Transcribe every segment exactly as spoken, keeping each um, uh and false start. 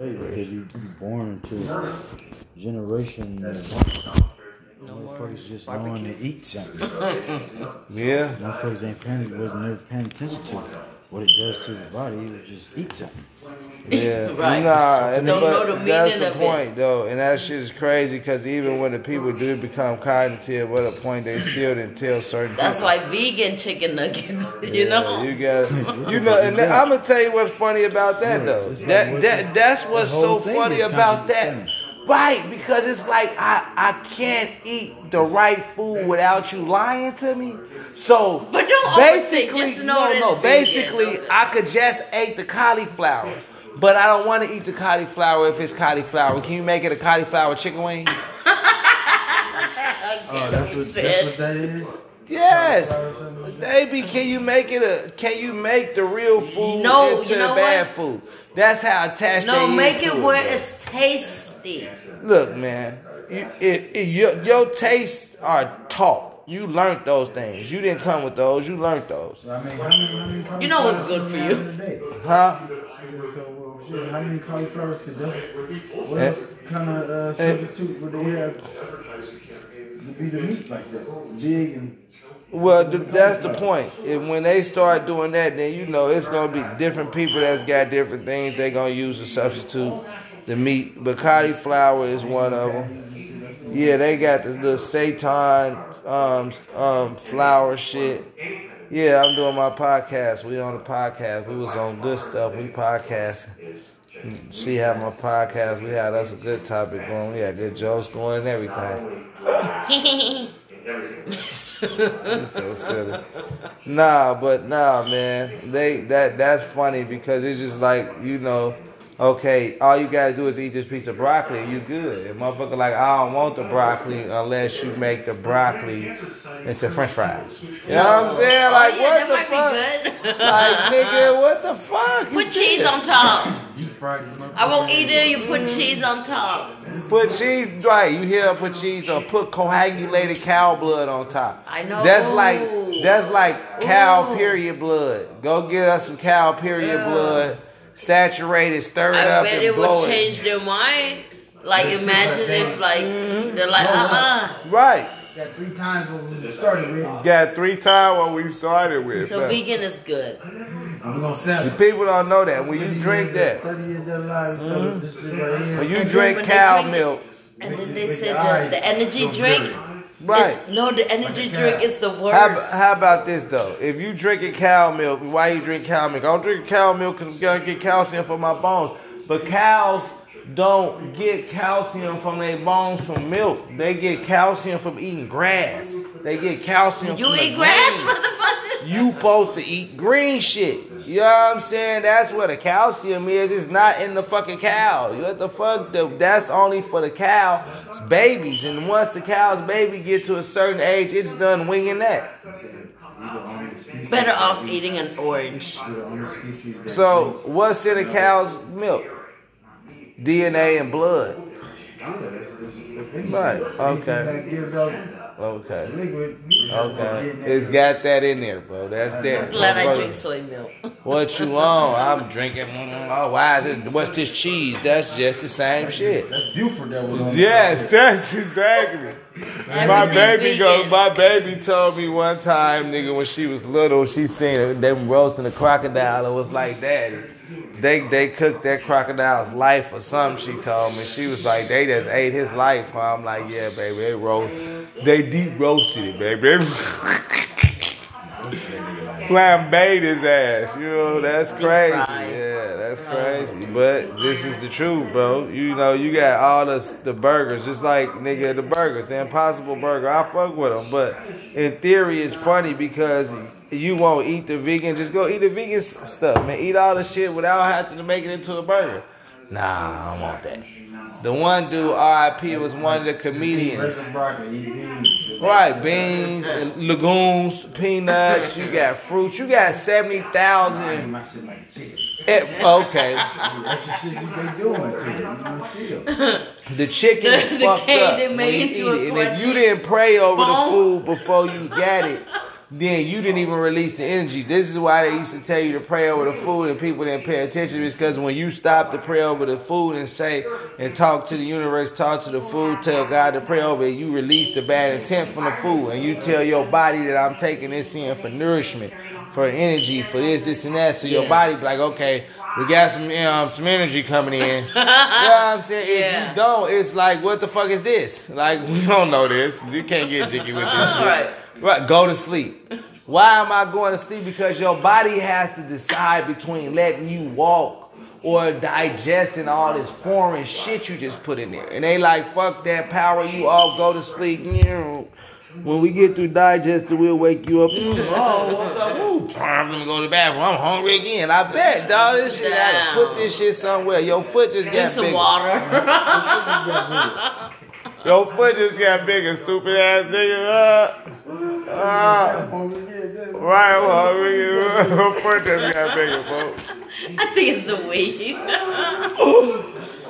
Because you, you born to generation that no motherfuckers just knowing to eat something. Yeah. Motherfuckers ain't panicked, wasn't never paying attention to what it does to the body. It was just eat something. Yeah. Right. Nah, and don't know the that's the point, it. Though. And that shit is crazy because even when the people do become cognitive, what a point they still didn't tell certain that's people. That's why vegan chicken nuggets, yeah, you know? You got it. You know, and I'm going to tell you what's funny about that, yeah, though. That, like, that That's what's so funny about that. Funny. Right, because it's like I, I can't eat the right food without you lying to me. So but don't basically, just know no, no, basically I could just eat the cauliflower, but I don't want to eat the cauliflower if it's cauliflower. Can you make it a cauliflower chicken wing? Oh, that's what, that's what that is. Yes, baby. Can you make it a? Can you make the real food no, into you know bad what? Food? That's how attached no, they make it to where it, it's tasty. Look, man, you, it, it, your, your tastes are taught. You learned those things. You didn't come with those. You learned those. So, I mean, how many, how many you know what's good for you. Huh? So, well, how many cauliflowers could that's what else kind of uh, substitute would they have to be the meat like that? Big and... Well, that's the point. If when they start doing that, then you know it's going to be different people that's got different things they're going to use to substitute the meat, but cauliflower is one of them. Yeah, they got this little seitan um, um, flour shit. Yeah, I'm doing my podcast. We on the podcast. We was on good stuff. We podcasting. She had my podcast. We had us a good topic going. We had good jokes going and everything. So silly. Nah, but nah, man. They that that's funny because it's just like, you know, okay, all you gotta do is eat this piece of broccoli, you good. And motherfucker like, I don't want the broccoli unless you make the broccoli into french fries. You know what I'm saying? Like, oh, yeah, what the fuck? Like, nigga, what the fuck? Put cheese on top. I won't eat it, you put cheese on top. Put cheese, right, you hear her put cheese on, put coagulated cow blood on top. I know. That's like, that's like cow Ooh. period blood. Go get us some cow period Ew. blood. Saturated, stir it I up, bet and it blow would change it. Their mind. Like, that's imagine right it's like mm-hmm. they're like, uh uh-uh. right. Got three times what we started with. Got three times what we started with. So man. Vegan is good. I'm gonna sell it. People don't know that when you drink that. Thirty years they're alive. Mm-hmm. This shit right here. When you and drink when cow drink milk, and then they said the, the energy so drink. Good. Right. It's, no, the energy drink is the worst. How, how about this, though? If you drinking cow milk, why you drink cow milk? I don't drink cow milk because I'm going to get calcium for my bones. But cows don't get calcium from their bones from milk. They get calcium from eating grass. They get calcium you from You eat grass, motherfucker? You supposed to eat green shit. You know what I'm saying? That's where the calcium is. It's not in the fucking cow. You know what the fuck? The, that's only for the cow. It's babies. And once the cow's baby get to a certain age, it's done winging that. Better off eating an orange. So, what's in a cow's milk? D N A and blood. Right. Okay. Okay. Okay. It's got that in there, bro. That's there. I'm glad I drink soy milk. What you on? I'm drinking. Oh, why is it? What's this cheese? That's just the same shit. That's Buford that was on. Yes, that's exactly. My baby goes. My baby told me one time, nigga, when she was little, she seen it. They were roasting a crocodile. It was like that. They they cooked that crocodile's life or something, she told me. She was like, they just ate his life. I'm like, yeah, baby, they roast. They deep roasted it, baby. Flambeed his ass. You know, that's crazy. Yeah, that's crazy. But this is the truth, bro. You know, you got all the, the burgers. Just like, nigga, the burgers. The Impossible Burger. I fuck with them. But in theory, it's funny because... You won't eat the vegan, just go eat the vegan stuff, man. Eat all the shit without having to make it into a burger. Nah, I don't want that. The one dude, R I P, was one of the comedians. Right, beans, legumes, peanuts, you got fruits, you got seventy thousand. It, okay. That's the shit they doing to you. The chicken is fucked up when you eat it. And if you didn't pray over the food before you got it, then you didn't even release the energy. This is why they used to tell you to pray over the food and people didn't pay attention, because when you stop to pray over the food and say and talk to the universe, talk to the food, tell God to pray over it, you release the bad intent from the food and you tell your body that I'm taking this in for nourishment, for energy, for this, this, and that. So your yeah. body be like, okay, we got some um, some energy coming in. You know what I'm saying? Yeah. If you don't, it's like, what the fuck is this? Like, we don't know this. You can't get jiggy with this shit. Right. Right. Go to sleep. Why am I going to sleep? Because your body has to decide between letting you walk or digesting all this foreign shit you just put in there. And they like, fuck that, power you off, go to sleep. When we get through digesting, we'll wake you up. Oh, what the? Ooh, I'm gonna go to the bathroom. I'm hungry again. I bet, dog. This shit, I had to put this shit somewhere. Your foot just got some bigger. Water. Your foot just got bigger, stupid ass nigga. Uh, uh, right, well, your foot just got bigger, folks. I think it's the weed.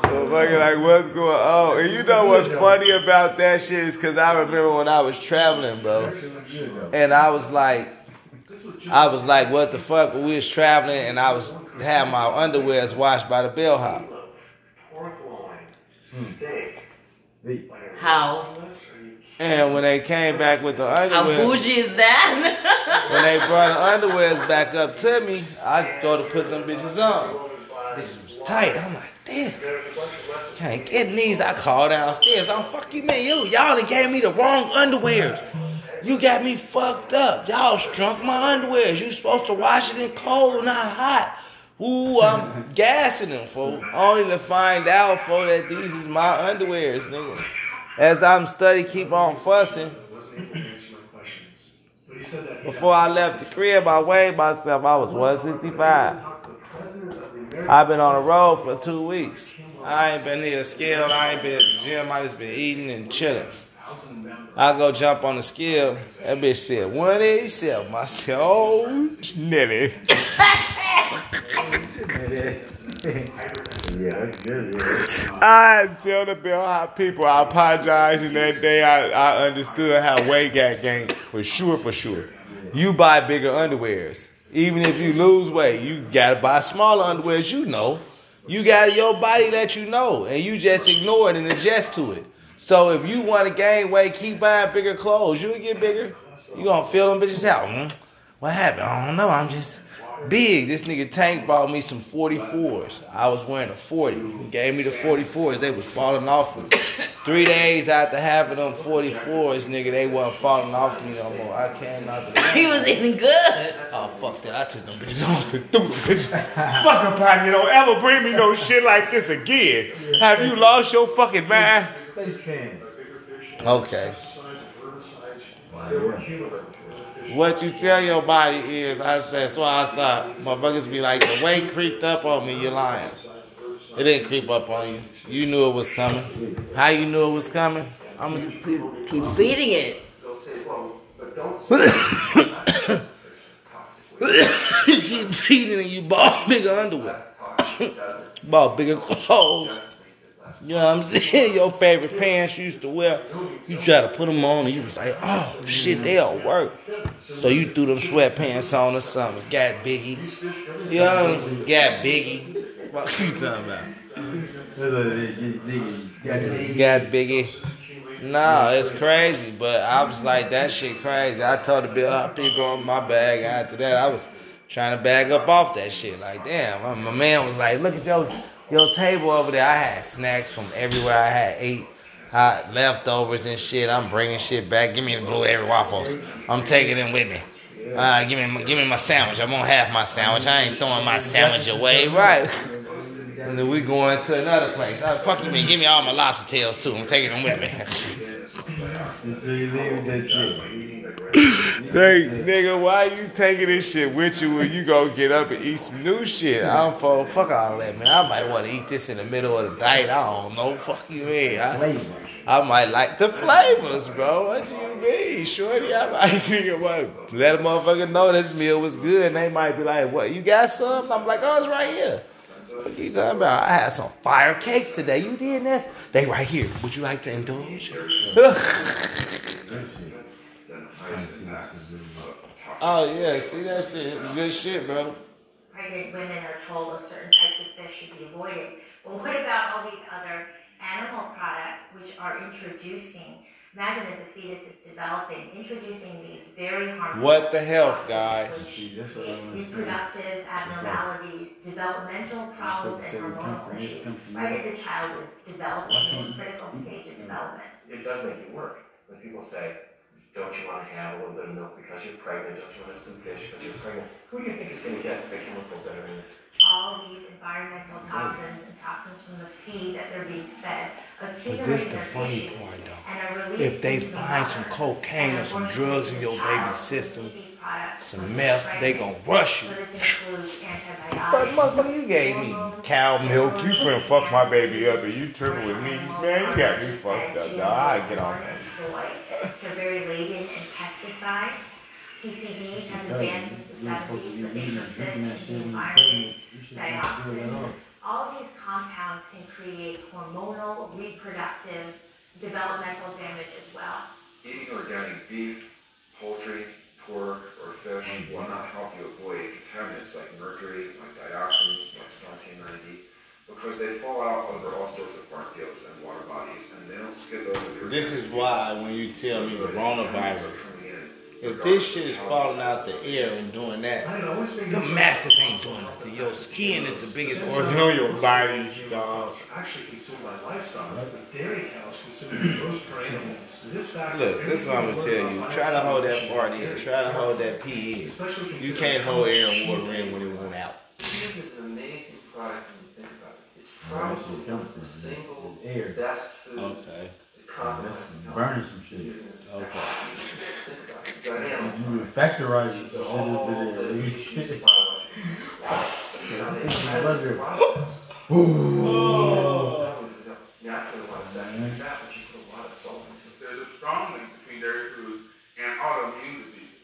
Like, what's going on? And you know what's funny about that shit is because I remember when I was traveling, bro, and I was like, I was like, what the fuck? We was traveling, and I was had my underwears washed by the bellhop. How? And when they came back with the underwear, how bougie is that? When they brought the underwears back up to me, I go to put them bitches on. Bitches was tight. I'm like, damn, I ain't getting these. I call downstairs. I'm fuck you, man. You, y'all done gave me the wrong underwears. You got me fucked up. Y'all strunk my underwears. You supposed to wash it in cold, not hot. Ooh, I'm gassing them, fool. Only to find out, fool, that these is my underwears, nigga. As I'm study, keep on fussing. Before I left the crib, I weighed myself. I was one sixty-five. I've been on the road for two weeks. I ain't been here scaled. I ain't been at the gym. I just been eating and chilling. I go jump on the scale. That bitch said one eighty-seven. I said, oh, nitty. Yeah, that's good. I tell the bellhop people I apologize, and that day I, I understood how weight got gained. For sure, for sure. You buy bigger underwears. Even if you lose weight, you got to buy smaller underwears, you know. You got your body let you know, and you just ignore it and adjust to it. So if you want to gain weight, keep buying bigger clothes. You'll get bigger. You're going to feel them bitches out. Mm, what happened? I don't know. I'm just big. This nigga Tank bought me some forty-fours. I was wearing a forty. He gave me the forty-fours. They was falling off me. Three days after having them forty-fours, nigga, they wasn't falling off me no more. I cannot believe it. He was eating good. Oh, fuck that. I took them bitches off and threw them bitches. Fucking party, don't ever bring me no shit like this again. Have you lost your fucking mind? Space pants. Okay. What you tell your body is, I said, that's why I saw motherfuckers be like, the weight creeped up on me, you're lying. It didn't creep up on you. You knew it was coming. How you knew it was coming? I'm gonna keep, keep feeding it. You keep feeding it. You bought bigger underwear. Bought bigger clothes. You know what I'm saying? Your favorite pants you used to wear, you try to put them on and you was like, oh, shit, they don't work. So you threw them sweatpants on or something. Got biggie. You know what I'm saying? Got biggie. What you talking about? Got biggie. No, it's crazy, but I was like, that shit crazy. I told the bill, I people on my bag. After that, I was trying to bag up off that shit. Like, damn, my man was like, look at your, your table over there. I had snacks from everywhere. I had ate hot leftovers and shit. I'm bringing shit back. Give me the blueberry waffles. I'm taking them with me. Uh, give me, give me my sandwich. I won't have my sandwich. I ain't throwing my sandwich away. Right. And then we going to another place. Oh, fuck you, man. Give me all my lobster tails, too. I'm taking them with me. So you leave this shit. Hey, nigga, why you taking this shit with you when you go get up and eat some new shit? I don't fuck, fuck all that, man. I might want to eat this in the middle of the night. I don't know. Fuck you, man. I, I might like the flavors, bro. What you mean, shorty? I might think about let a motherfucker know this meal was good, and they might be like, what, you got some? I'm like, oh, it's right here. What you talking about? I had some fire cakes today. You did this? They right here. Would you like to indulge? the price and tax of toxic. Oh yeah, see that shit, it's good shit, bro. Pregnant women are told of certain types of fish should be avoided. But what about all these other animal products which are introducing? Imagine as a fetus is developing, introducing these very harmful. What the health, guys? Reproductive abnormalities, like, developmental problems, and hormonal issues. Right as a child is developing, in critical stage of development. It does make it work. When people say, "Don't you want to have a little bit of milk because you're pregnant? Don't you want to have some fish because you're pregnant?" Who do you think is going to get the chemicals that are in it? All these environmental toxins and toxins from the feed that they're being fed. But this is the funny part, though. If they find some cocaine or some drugs in your baby's system, some meth, they gonna brush you. But motherfucker, you gave me cow milk. You finna fuck my baby up, and you tripping with me, man. You got me fucked up, dog. I get on that. They're very laden in pesticides. P C Bs have been banned since the seventies, but they persist in the environment, dioxin. All these compounds can create hormonal, reproductive, developmental damage as well. Eating organic beef, poultry, pork, or fish will not help you avoid contaminants like mercury, like dioxins, like strontium ninety, because they fall out over all sorts of bark fields and water bodies, and they don't skip over. This is why when you tell me the coronavirus. If this shit is falling out the air and doing that, the masses ain't doing nothing. Your skin is the biggest organ on your body, dog. Actually, consume my lifestyle. The dairy cows consume gross animals. This fact. Look, that's what I'm gonna tell you. Try to hold that part in. Try to hold that P E. You can't hold air and water in when it went out. This is an amazing product when you think about it. It's probably one of the single best foods. Okay. Oh, that's burning some shit. Okay. You factorize it so all there's a strong link between dairy foods and autoimmune disease.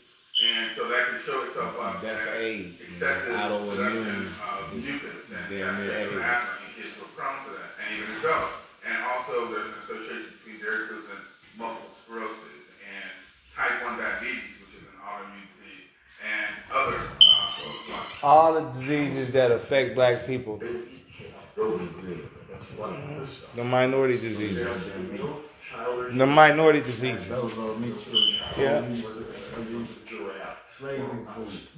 And so that can show itself up as excessive production of mucus and asthma. Kids were prone to that, and even adults. And also there's an association between dairy foods and multiple sclerosis and type one diabetes, which is an autoimmune disease, and other uh, all the diseases that affect black people. The minority diseases. The minority diseases. Yeah.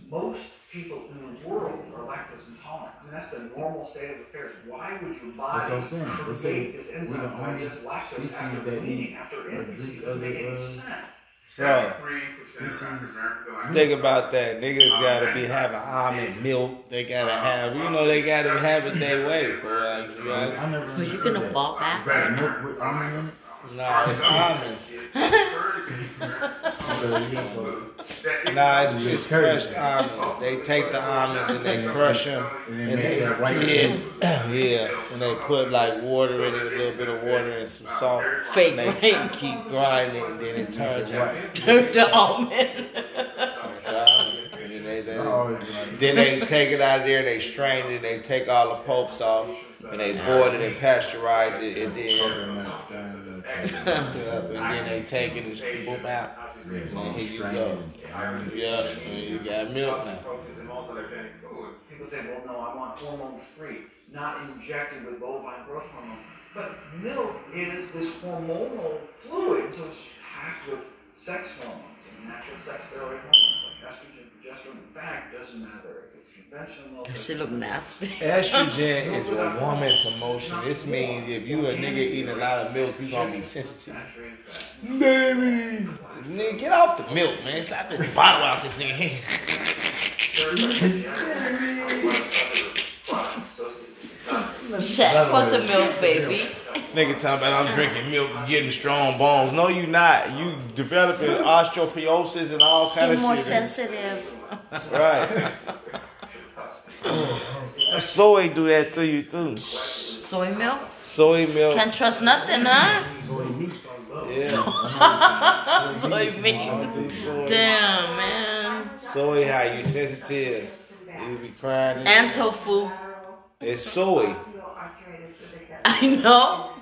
Most people in the world are lactose intolerant. I mean, that's the normal state of affairs. Why would your body create this enzyme when just lactose after bleeding, after infancy? It doesn't make any sense. So, think about that. Niggas gotta be having almond milk. They gotta have, you know, they gotta have it their way for us, right? Because you're gonna fall back. Nah, it's almonds. Nah, it's, it's crushed almonds. They take the almonds and they crush them, and they yeah, yeah, and they put like water in it, a little bit of water and some salt. Fake and they right. Keep grinding, and then it turns out to almond. They, they, then they take it out of there, they strain it, they take all the pulps off, and they boil it and pasteurize it, and then and then they take it and boom out. And here you go. Yeah, and you got milk now. People say, well, no, I want hormone free, not injected with bovine growth hormone. But milk is this hormonal fluid, so it's packed with sex hormones and natural sex steroid hormones like estrogen. In fact, it doesn't matter if it's conventional. That shit look nasty. Estrogen is a woman's emotion. This means if you a nigga eating a lot of milk, you gonna be sensitive. Baby, nigga, get off the milk, man. Slap this bottle out this nigga hand. Shaq wants some milk, baby. Nigga talking about I'm drinking milk and getting strong bones. No, you not. You developing osteoporosis and all kind of shit. You're more sensitive. Right. Soy do that to you too. Soy milk? Soy milk. Can't trust nothing, huh? Soy meat. Yeah. Soy meat. Damn, man. Soy, how you sensitive. You be crying. And tofu. It's soy. I know.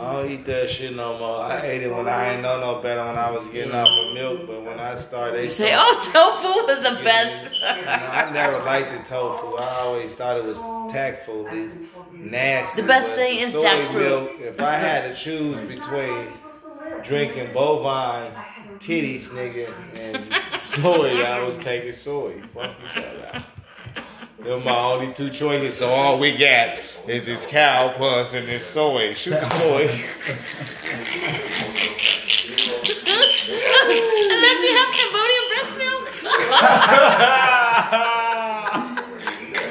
I don't eat that shit no more. I ate it when I ain't know no better when I was getting off of milk, but when I started... You say, oh, tofu was the best. You know, I never liked the tofu. I always thought it was tactfully nasty. The best thing the is jackfruit. Milk, if I had to choose between drinking bovine titties, nigga, and soy, I was taking soy. Fuck each other out. They're my only two choices, so all we got is this cow puss and this soy. Shoot the soy. Unless you have Cambodian breast milk.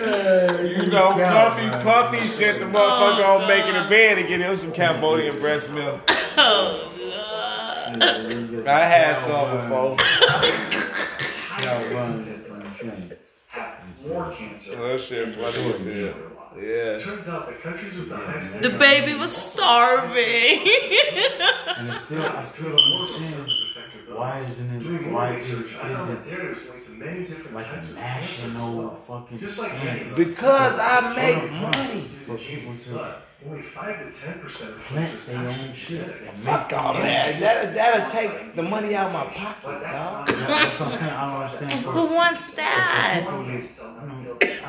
uh, you know, Puffy Puffy sent the motherfucker oh, on making a bed and get him some Cambodian breast milk. Oh, God. I had some before. Y'all run this one. More cancer. Oh, that shit funny. Yeah. Turns out the countries with the highest. The baby was starving. And it's still, I still don't understand why isn't it, why isn't it like a national fucking standard? Because I make money for people to only five to ten percent plant their own shit. Fuck all that. That'll, that'll take the money out of my pocket, dog. That's what I'm saying. I don't understand. Who wants that?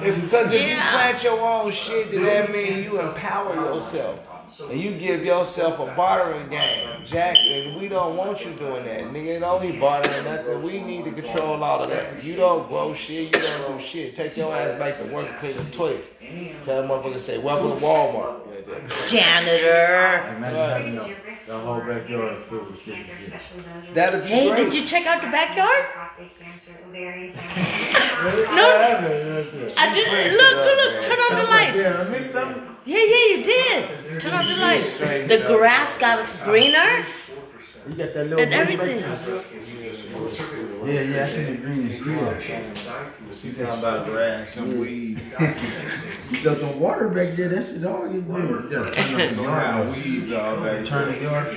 Because if you plant your own shit, then that means you empower yourself. And you give yourself a bartering game, Jack, and we don't want you doing that, nigga. Don't be bartering nothing. We need to control all of that. You don't grow shit. You don't do shit. Take your ass back to work and clean the toilets. Tell them motherfuckers say, welcome to Walmart. Janitor. Imagine having the whole backyard filled with shit. That'd be hey, great. Did you check out the backyard? No. I didn't. Look, look, look. Turn on the lights. Yeah, I missed something. Yeah, yeah, you did. Turn out the lights. The grass got greener. You got that little and everything. Yeah, yeah, I see the green is good. You talking about grass, some weeds. You got some water back there. That shit all get green. Yeah, weeds all back. Turn the yard.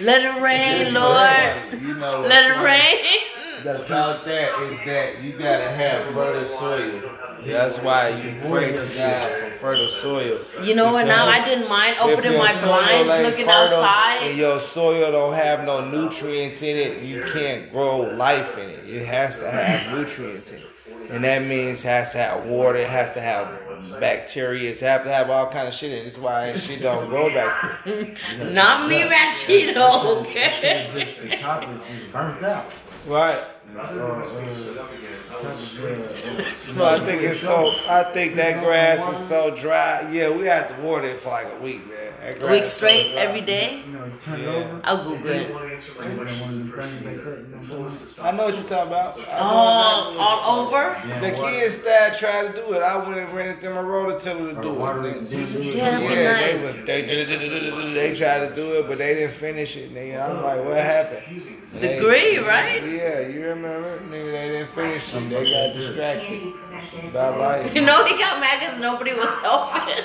Let it rain, Lord. Let it rain. About that is that you gotta have fertile soil. That's why you pray to God for fertile soil. You know what? Now I didn't mind opening my blinds, looking outside. And your soil don't have no nutrients in it. You can't grow life in it. It has to have nutrients in it, and that means it has to have water. It has to have bacteria. It has to have all kind of shit in it. That's why shit don't grow back there. Not me, Ranchito. Okay. The top is just burnt out. Right. So, uh, I think it's so. I think that grass is so dry. Yeah, we have to water it for like a week, man. A week straight, so every day. Yeah. I'll Google it. I know what you're talking about. Uh, all over. The kids that tried to do it, I went and rented them a rototiller to do it. Yeah, they was they they tried to do it, but they didn't finish it. Nigga, I'm like, what happened? The green, right? Yeah, you remember? Nigga, they didn't finish it. They got distracted by life. You know, he got mad because nobody was helping.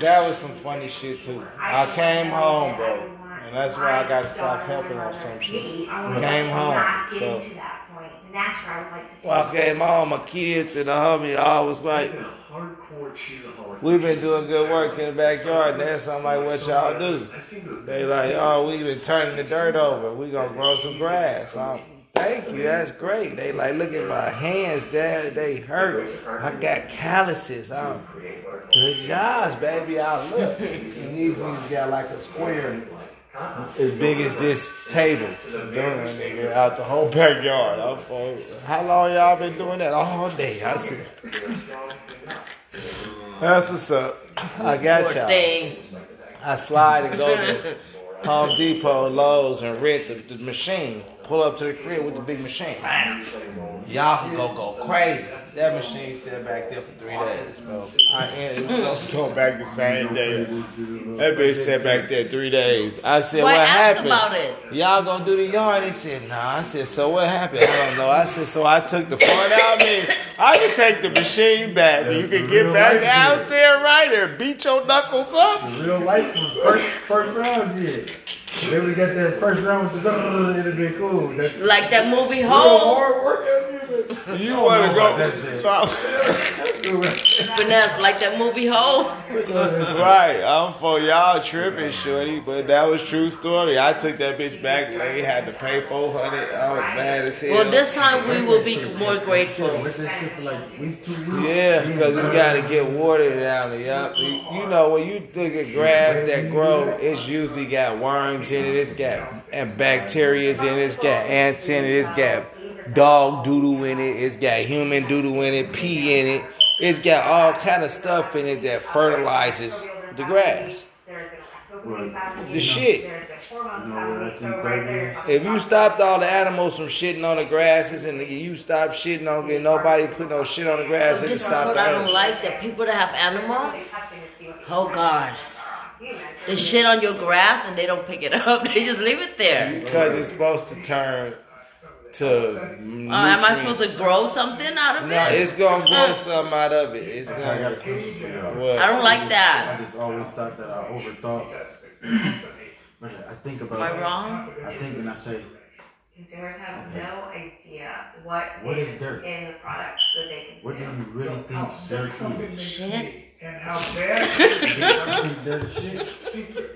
That was some funny shit, too. I came home, bro. And that's why I got to stop helping on some shit. Came home, so. Well, I gave my home, my kids, and the homie, I was like, we've been doing good work in the backyard, and that's something like what y'all do. They like, oh, we've been turning the dirt over. We gonna grow some grass. I'm, thank you, that's great. They like, look at my hands, Dad, they hurt. I got calluses. I'm, good jobs, baby. I look. And these niggas got like a square as big as this table. Doing nigga out the whole backyard. I'm, how long y'all been doing that? All day. I said. That's what's up. I got y'all. I slide and go to Home Depot, Lowe's, and rent the, the machine. Pull up to the crib with the big machine. Y'all can go go crazy. That machine sat back there for three days, bro. I ended up going back the same day. That bitch sat back there three days. I said, well, what happened? About it. Y'all gonna do the yard? They said, nah. I said, so what happened? I don't know. I said, so I took the part out of me. I can take the machine back, and you can get back out there right and beat your knuckles up. Real life from first, first round, yeah. Then we got that first round with the knuckles, it'll be cool. That's like that movie Home. Real hard work out there. You oh want to go. That's it. It's finesse, like that movie Hole. Right. I'm for y'all tripping, shorty. But that was true story. I took that bitch back. They had to pay four hundred dollars. I was mad as hell. Well, this time we will be more grateful. Yeah, because it's got to get watered down there. Yep. You know, when you think of grass that grow, it's usually got worms in it. It's got and bacteria in it. It's got ants in it. It's got dog doodle in it, it's got human doodle in it, pee in it, it's got all kind of stuff in it that fertilizes the grass. Right. The shit. You know, if you stopped all the animals from shitting on the grasses and you stopped shitting on it, nobody put no shit on the grass. This is what I don't like, that people that have animals, oh God. They shit on your grass and they don't pick it up, they just leave it there. Because it's supposed to turn... To uh, am I supposed to grow something out of it? No, it's gonna grow something out of it. It's gonna. I got a question for you. I don't like that. I just always thought that I overthought. But I think about. Am I wrong? I think when I say. Consumers have okay. no idea what, what is dirt in the products that they can. What do you really think dirt is? Shit. And how bad dirt is shit.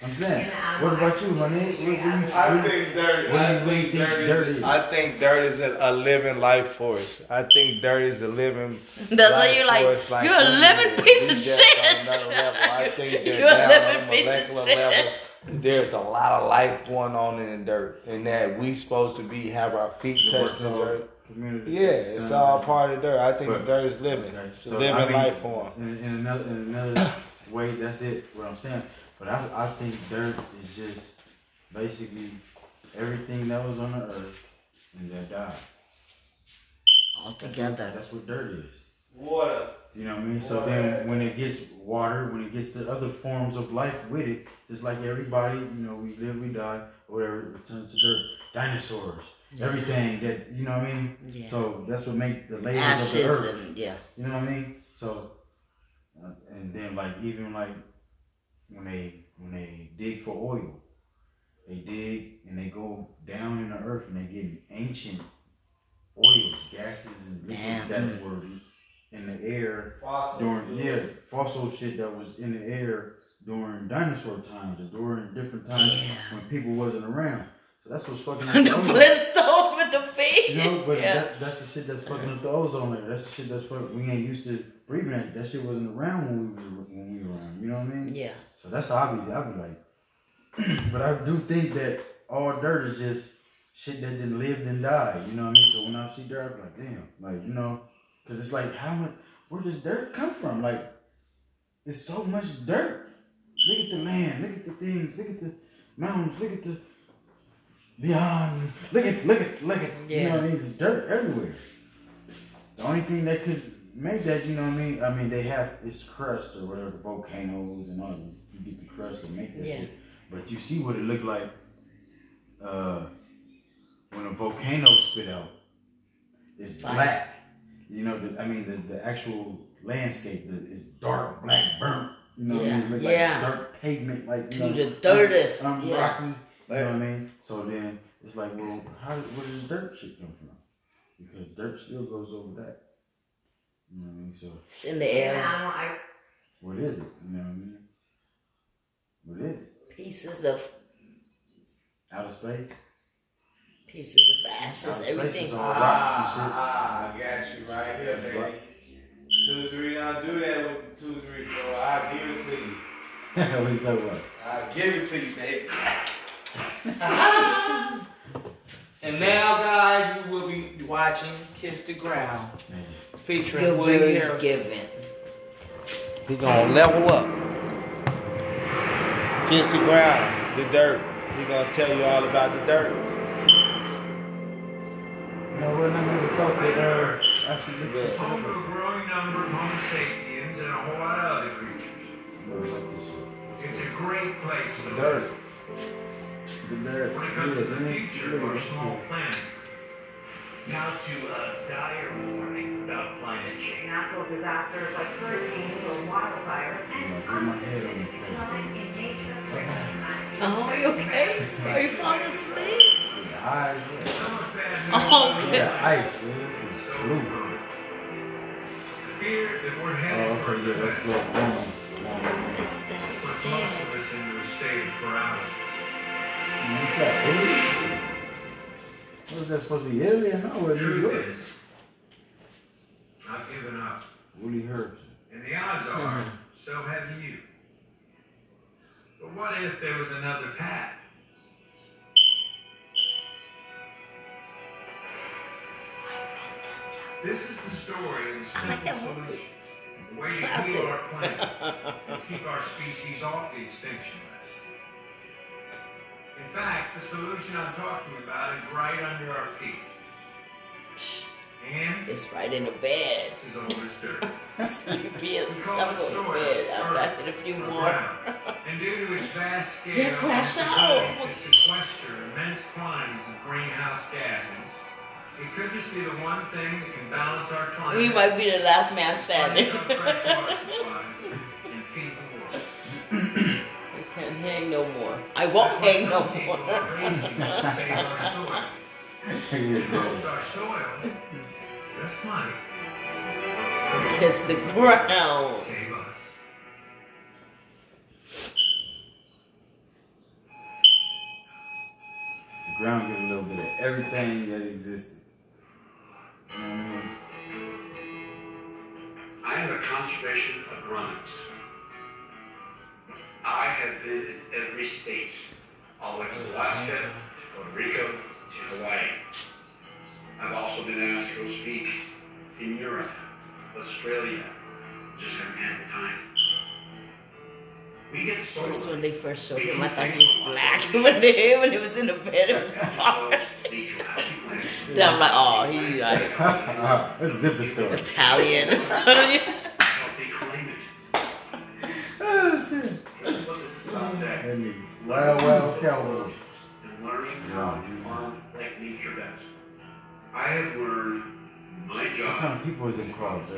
I'm saying, what about you, honey? What, what you, I think dirt. What do you think dirt is? I think dirt is a, a living life force. I think dirt is a living. That's why you're like, like you're a living piece of shit. I think you're a living piece of shit. There's a lot of life going on in the dirt, and that we supposed to be have our feet touch the dirt. Community yeah, it's all part of dirt. I think but, the dirt is living, okay. It's so, living I mean, life form. In, in another, in another way, that's it. What I'm saying. But I, I think dirt is just basically everything that was on the earth and that died. All together. That's, that's what dirt is. Water. You know what I mean? Water. So then when it gets water, when it gets the other forms of life with it, just like everybody, you know, we live, we die, whatever, it returns to dirt. Dinosaurs, yeah. Everything that, you know what I mean? Yeah. So that's what make the layers ashes of the earth. And, yeah. You know what I mean? So, uh, and then like, even like, When they when they dig for oil, they dig and they go down in the earth and they get ancient oils, gases, and liquids that were in the air fossil during shit. yeah fossil shit that was in the air during dinosaur times or during different times yeah. when people wasn't around. So that's what's fucking up the Flintstone with the feet. You know, but yeah. that, that's the shit that's fucking up the ozone layer. That's the shit that's fucking. We ain't used to breathing that. That shit wasn't around when we was when we were around. You know what I mean? Yeah. So that's how I be, I be like, but I do think that all dirt is just shit that didn't live and die, you know what I mean? So when I see dirt, I be like, damn, like, you know, because it's like, how much, where does dirt come from? Like, it's so much dirt. Look at the land, look at the things, look at the mountains, look at the beyond, look at, look at, look at, yeah. you know what I mean? It's dirt everywhere. The only thing that could make that, you know what I mean? I mean, they have, it's crust or whatever, volcanoes and all that. You get the crust and make that yeah. shit. But you see what it looked like uh, when a volcano spit out. It's Fine. black. You know, the, I mean, the, the actual landscape the, is dark, black, burnt. You know yeah. what I mean? It yeah. like dirt pavement. like To you know, the dirtest. Um, um, yeah. Rocky. You Burn. know what I mean? So then it's like, well, how where does dirt shit come from? Because dirt still goes over that. You know what I mean? So, it's in the air. What is it? You know what I mean? What is it? Pieces of outer space. Pieces of ashes. Outer everything. Space is all rocks and shit. Ah, I got you right here, baby. Rock. Two, three. Now do that with two, three, four. I'll give it to you. What is that one? I'll give it to you, baby. And now, guys, you will be watching Kiss the Ground, featuring William Given. We're gonna level up. Kiss the ground, the dirt. He gonna tell you all about the dirt. You know what? I never thought that dirt actually looks at home to a growing number of Homo sapiens and a whole lot of other creatures. It's a great place to live. The dirt. When it comes to the nature of a small planet, how to uh, dire warning about climate change. Natural disasters like hurricanes or wildfires and constant decline in nature. Oh, are you okay? Are you falling asleep? I high. Yeah. Okay. Yeah, ice. Man. This is blue. Oh, okay, yeah, let's go. What is that? That what is that supposed to be? Italy or no? New York. I've given up. Woody Herbs. And the odds are, mm-hmm. so have you. But what if there was another path? This is the story of the simple solution. The way to heal our planet and keep our species off the extinction list. In fact, the solution I'm talking about is right under our feet. And it's right in the bed. Sleepy as stuck on the bed. I've got it a few more. And due to its vast scale, yeah, crash out. To sequester immense quantities of greenhouse gases. It could just be the one thing that can balance our climate. We might be the last man standing. We can't hang no more. I won't hang no more. Our soil just might kiss the ground. Save us. The ground gives a little bit of everything that existed. I am a conservation agronomist. I have been in every state, all the way from Alaska to Puerto Rico to Hawaii. I've also been asked to go speak in Europe, Australia, just haven't had the time. We get so first when they first showed him, I thought he was black. When they when he was in the bed, it was dark. Then I'm like, oh, he like uh, that's a different story. Italian or something. Oh shit. Well, well, Calvin. And learning how to farm like nature best. I have learned my job. What kind of people is it called? The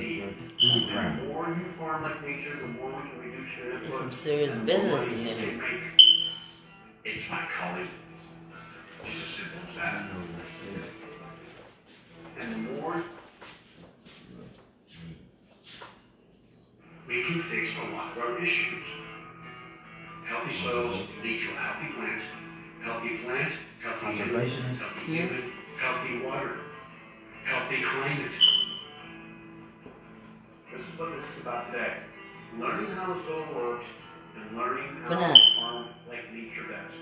more you farm like nature, the more we can reduce your input. It's some serious business in it. It's my colleague. Just as simple as that. And the more we can fix a lot of our issues. Healthy soils lead to healthy plants. Healthy plants, healthy humans, healthy, yeah. human, healthy water, healthy climate. This is what this is about today. Learning how the soil works and learning how to farm like nature best.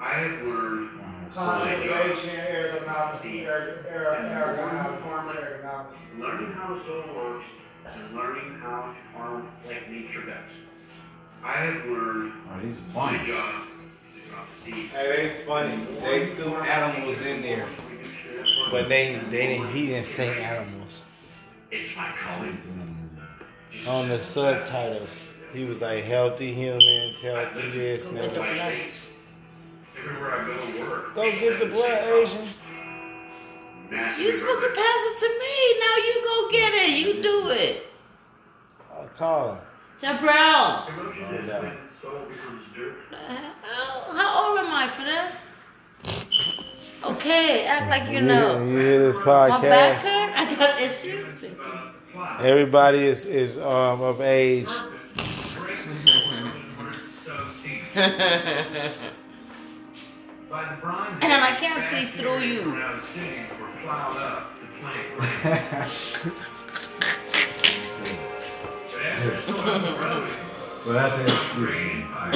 I have learned conservation ergonomics, ergonomics, learning how the soil works and learning how to farm like nature best. I have learned my job is to drop the seed. It ain't funny. They threw animals in there, but they they didn't. He didn't say animals. It's my colleague. On the subtitles, he was like healthy humans, healthy this, and that. Everywhere I go to work. Go get the blood, Asian. You're supposed to pass it to me. Now you go get it. You do it. I'll call him. Chabrell. How old am I for this? Okay, act like you know. You hear this podcast? My back hurt? I got issues. Everybody is, is um, of age. And then I can't see through you. Well, that's an excuse. Damn.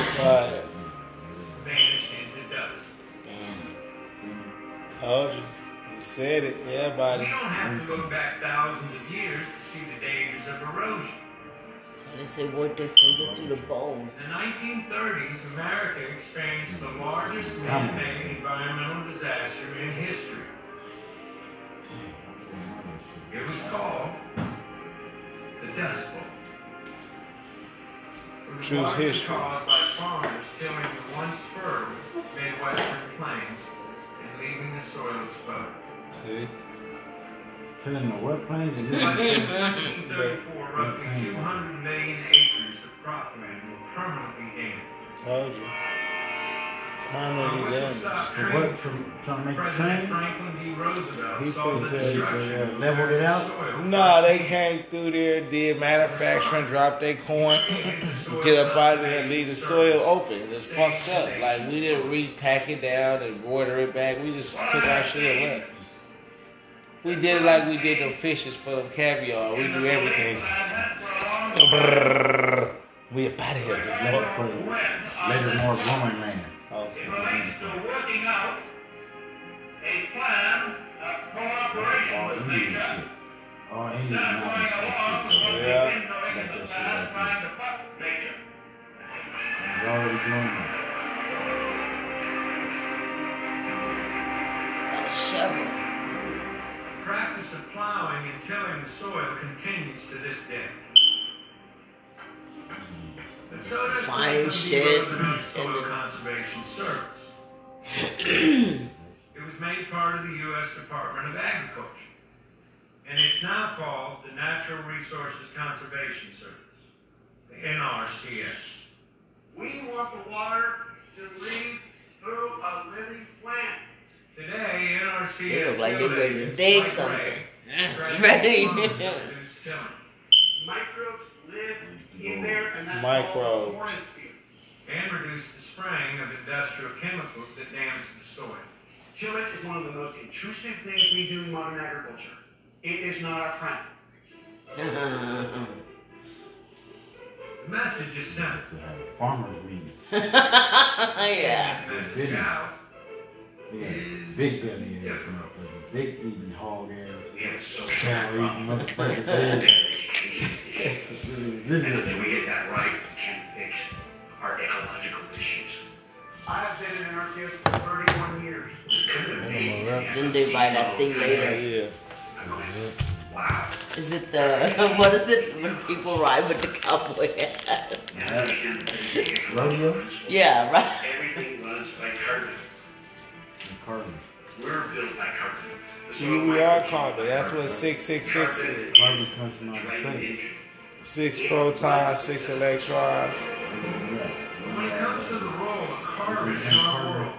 Told you. You said it. Yeah, buddy. We don't have to go back thousands of years to see the dangers of erosion. So they say what they fingers through the bone. In the nineteen thirties, America experienced the largest man-made environmental disaster in history. It was called the Dust Bowl. It was largely caused by farmers tilling the once fertile Midwestern plains and leaving the soil exposed. See? Killing the wet plains and this nineteen thirty-four, roughly two hundred million acres of cropland were permanently damaged. Told you. primarily them. From what? From trying to make the trains? He feels they leveled it out? No, they came through there, did manufacturing, dropped their corn, get up out of there and leave the soil open. It's fucked up. Like, we didn't repack it down and border it back. We just took our shit and left. We did it like we did them fishes for them caviar. We do everything. We up out of here. Just let it for later more growing land. Okay. Working out a plan of cooperation with Indian shit. All Indian mountains type shit. Yeah. Like that shit right there. It's already doing that. Got a shovel. The practice of plowing and tilling the soil continues to this day. So fine shit. Soil the... Conservation Service. It was made part of the U S Department of Agriculture, and it's now called the Natural Resources Conservation Service, the N R C S. We want the water to lead through a living plant. Today, N R C S they look like they're ready to dig something. Ready? Microbes live in there, and that's all forest fields. And reduce the spraying of industrial chemicals that damage the soil. Tillage is one of the most intrusive things we do in modern agriculture. It is not our friend. The message is simple. Farmer meeting. Yeah. Yeah. Yeah, big belly ass motherfuckers, big eating hog ass, cow eating motherfuckers. And if we get that right, we can fix our ecological issues. I have been in N R C S for thirty-one years. Didn't they buy that thing later? Yeah. Wow. Is it the what is it when people ride with the cowboy hat? Rodeo. Yeah, right. Everything runs by carbon. Carbon. We're built by carbon. See, we are carbon. That's what six six six is. Carbon comes from outer space. Six protons, six electrons. When it comes to the role of carbon in our world,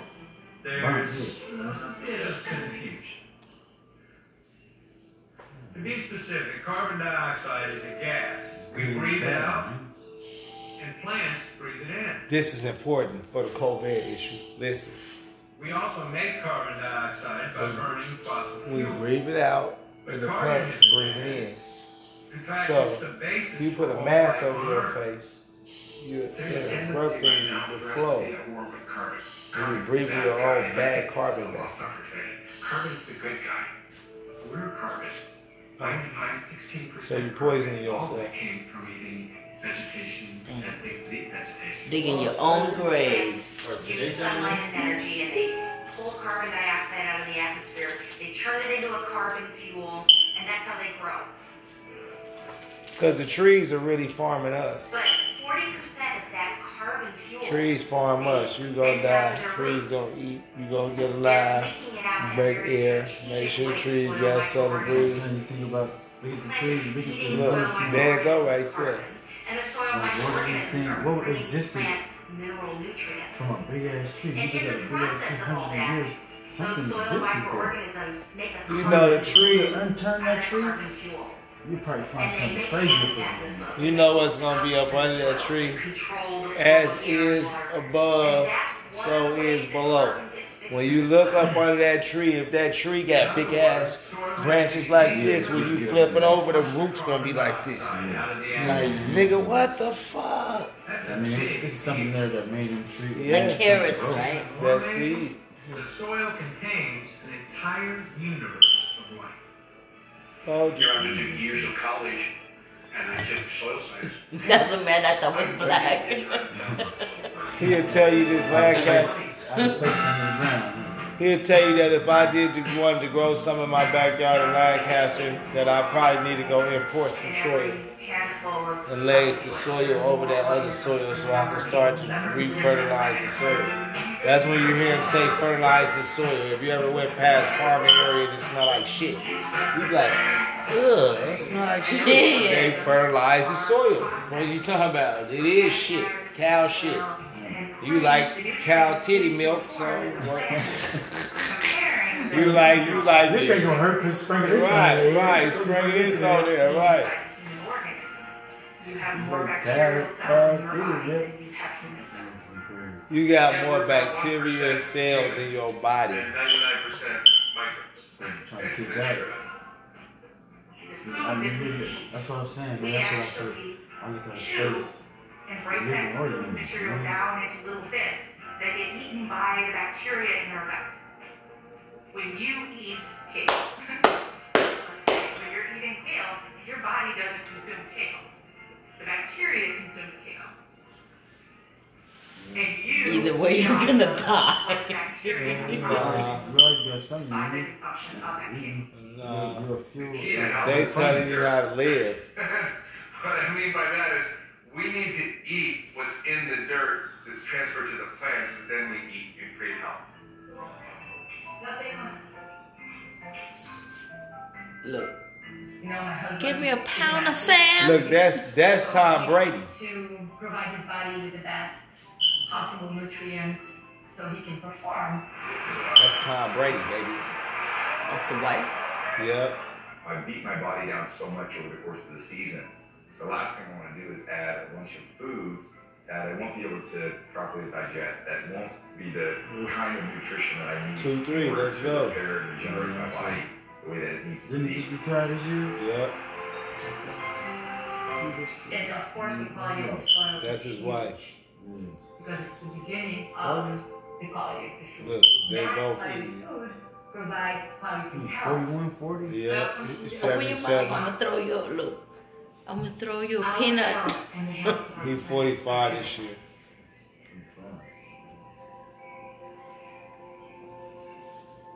there's a bit of confusion. To be specific, carbon dioxide is a gas. We breathe it out, and plants breathe it in. This is important for the COVID issue. Listen. We also make carbon dioxide by burning fossil fuels. We breathe it out, and the plants breathe it in. In fact, so, it's the basis if you put a mask over your face, you're interrupting the flow. And you breathe your own bad carbon back. Carbon's the good guy. We're carbon. ninety-nine, sixteen percent so you're poisoning yourself. Vegetation and things that eat vegetation. Digging your own grave. Use sunlight as energy and they pull carbon dioxide out of the atmosphere. They turn it into a carbon fuel and that's how they grow. Because the trees are really farming us. But forty percent of that carbon fuel. Trees farm us. You're going to die. Trees going to eat. You're going to get alive. Break air. Make sure trees got some breeze. Look, there it go right there. And so what would these things, what would exist from a big ass tree? You get that big ass tree hundred years, something existed there. You know the tree, you unturn that tree, you probably find something crazy up there. You know what's gonna be up under that tree? As is above, so is below. When you look up under that tree, if that tree got big ass branches like this, when you flip it over, the root's gonna be like this. Like, nigga, what the fuck? I mean, it's, it's something there that made them tree. Like carrots, right? That seed. The soil contains an entire universe of life. Oh, dear. I took years of college, and I took soil science. That's a man I thought was black. He'll tell you this black guy. I was placed under the ground. He'll tell you that if I did want to grow some in my backyard in Lancaster, that I probably need to go import some soil and lay the soil over that other soil so I can start to re-fertilize the soil. That's when you hear him say fertilize the soil. If you ever went past farming areas, it smell like shit. You're like, ugh, it smell like shit. They fertilize the soil. What are you talking about? It is shit. Cow shit. You like cow titty milk, so you like you like this, this ain't gonna hurt. Sprinkle this right, on there. Right, sprinkle this on there, right? You got more bacteria cells in your body. I'm trying to keep that. I mean, that's what I'm saying, man. That's what I said. I look at the space. And break that food and material down into little bits that get eaten by the bacteria in your mouth. When you eat kale, let's say when you're eating kale, your body doesn't consume kale. The bacteria consume kale. And you either way, you're gonna die. Bacteria. I realize there's something you need. No, you're a fuel. They're telling you how to live. What I mean by that is, we need to eat what's in the dirt that's transferred to the plants, and then we eat and create health. Look. Give me a pound of sand. Look, that's that's Tom Brady. To provide his body with the best possible nutrients so he can perform. That's Tom Brady, baby. That's the wife. Yep. I beat my body down so much over the course of the season. The last thing I want to do is add a bunch of food that I won't be able to properly digest, that won't be the kind of nutrition that I need Two, three, let's to go. Prepare and regenerate my body the way that it needs Didn't to be. Didn't he just retire this year? Yep. And of course, we call you the soil. That's his wife. Mm. Because it's the beginning of the quality of the food. Look, they go for you. Provide quality health. forty-one, forty? Yep. seventy-seven. I'm going to throw you a loop. I'm gonna throw you a peanut. He's forty-five this year.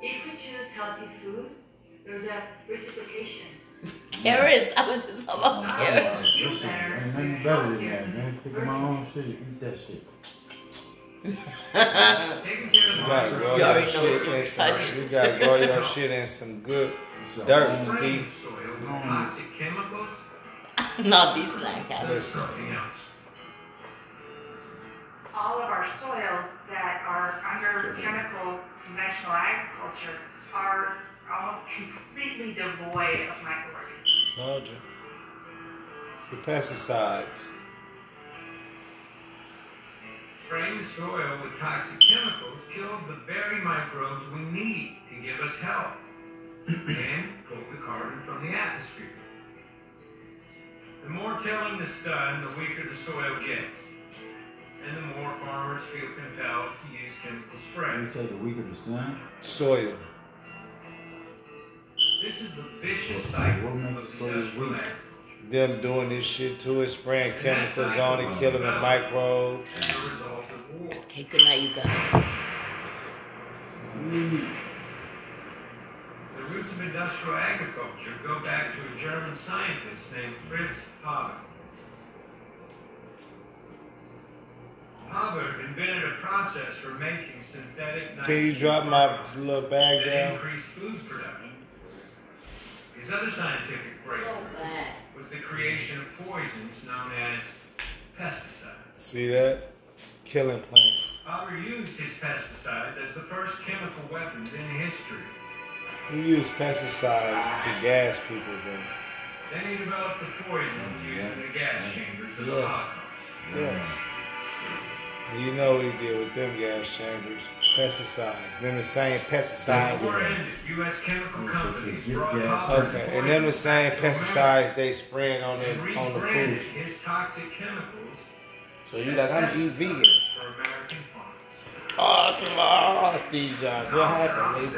If we choose healthy food, there's a reciprocation. Carrots. I was just about carrots. Ain't nothing better than that, man. Pick up my own shit and eat that shit. You gotta grow you your shit and some, you gotta grow your shit in some good dirt. See. Toxic chemicals. Not these lancasts. All of our soils that are under chemical conventional agriculture are almost completely devoid of microorganisms. Told you. The pesticides. Spraying soil with toxic chemicals kills the very microbes we need to give us health and pull the carbon from the atmosphere. The more tilling is done, the weaker the soil gets, and the more farmers feel compelled to use chemical spray. You say the weaker the sun? Soil. This is the vicious cycle what makes of the soil weak. Them doing this shit to it, spraying and chemicals on it, killing the microbes. Okay, good night, you guys. Mm. The roots of industrial agriculture go back to a German scientist named Fritz Haber. Haber invented a process for making synthetic nitrogen. Can you drop my little bag down? Increased food production. His other scientific breakthrough was the creation of poisons known as pesticides. See that? Killing plants. Haber used his pesticides as the first chemical weapons in history. He used pesticides to gas people, bro. Then he developed the poisons used in the gas chambers of the Holocaust. Yes. You know what he did with them gas chambers. Pesticides. Them the same pesticides. U S chemical companies brought okay, and them the same pesticides they sprayed on their on the food. His toxic chemicals. So you like, I'm eating vegan. Oh, come on, Steve Jobs. What happened, lady?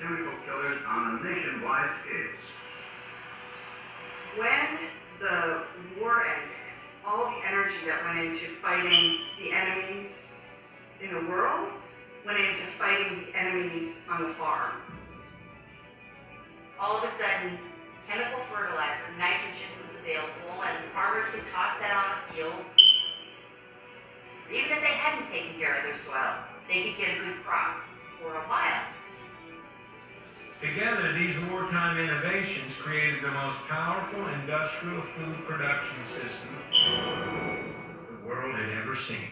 Chemical killers on a nationwide scale. When the war ended, all the energy that went into fighting the enemies in the world went into fighting the enemies on the farm. All of a sudden, chemical fertilizer, nitrogen, was available, and farmers could toss that on the field. Even if they hadn't taken care of their soil, they could get a good crop for a while. Together, these wartime innovations created the most powerful industrial food production system the world had ever seen.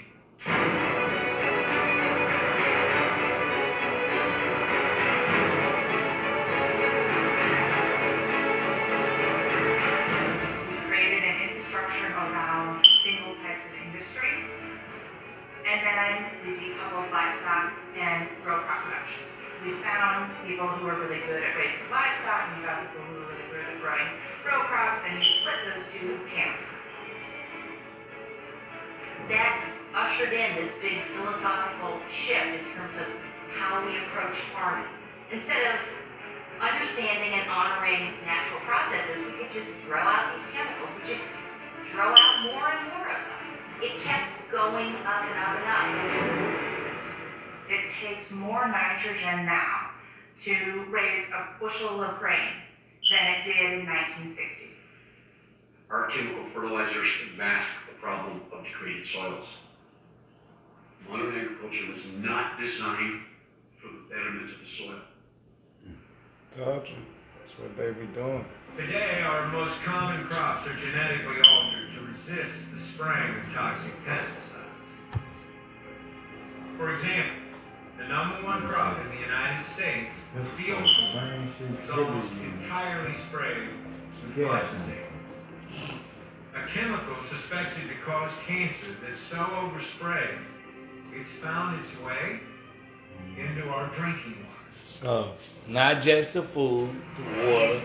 So, not just the food, the water,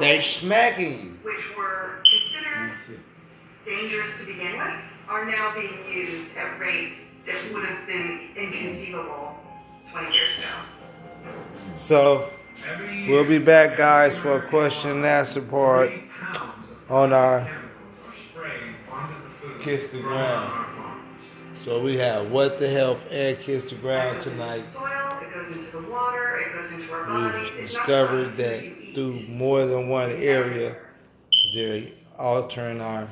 they're smacking you. Which were considered dangerous to begin with are now being used at rates that would have been inconceivable twenty years ago. So, we'll be back, guys, for a question and answer part on our Kiss the Ground. So we have What the Health and Kiss the Ground tonight. Into the water, it goes into our bodies. We've discovered that through more than one area, they're altering our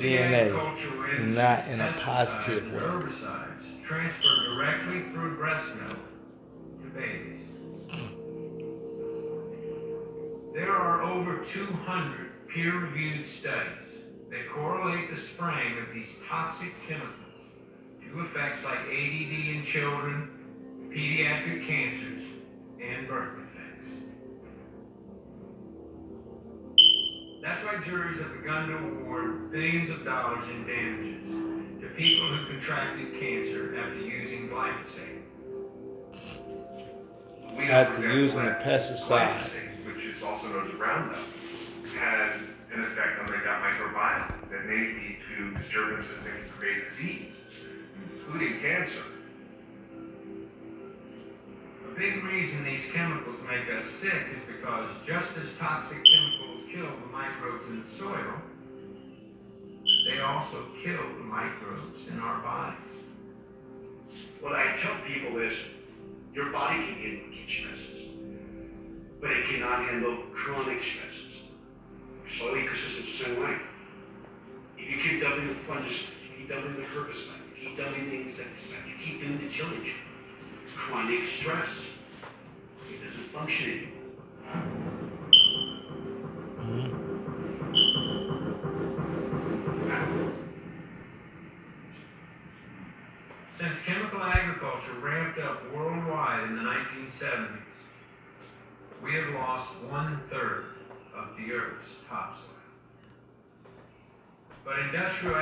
D N A, and not in a positive way. Herbicides transfer directly through breast milk to babies. There are over two hundred peer-reviewed studies that correlate the spraying of these toxic chemicals to effects like A D D in children, pediatric cancers, and birth defects. That's why juries have begun to award billions of dollars in damages to people who contracted cancer after using glyphosate. We after using a pesticide, which is also known as Roundup, has an effect on the gut microbiome that may lead to disturbances that can create disease, including cancer. The big reason these chemicals make us sick is because just as toxic chemicals kill the microbes in the soil, they also kill the microbes in our bodies. What I tell people is, your body can handle acute stresses, but it cannot handle chronic stresses. Your soil ecosystem is the same way. If you keep doubling the fungicide, you keep doubling the herbicide, you keep doubling the insecticide, you keep doing the tillage, chronic stress, it doesn't function anymore. Since chemical agriculture ramped up worldwide in the nineteen seventies, we have lost one-third of the Earth's topsoil. But industrial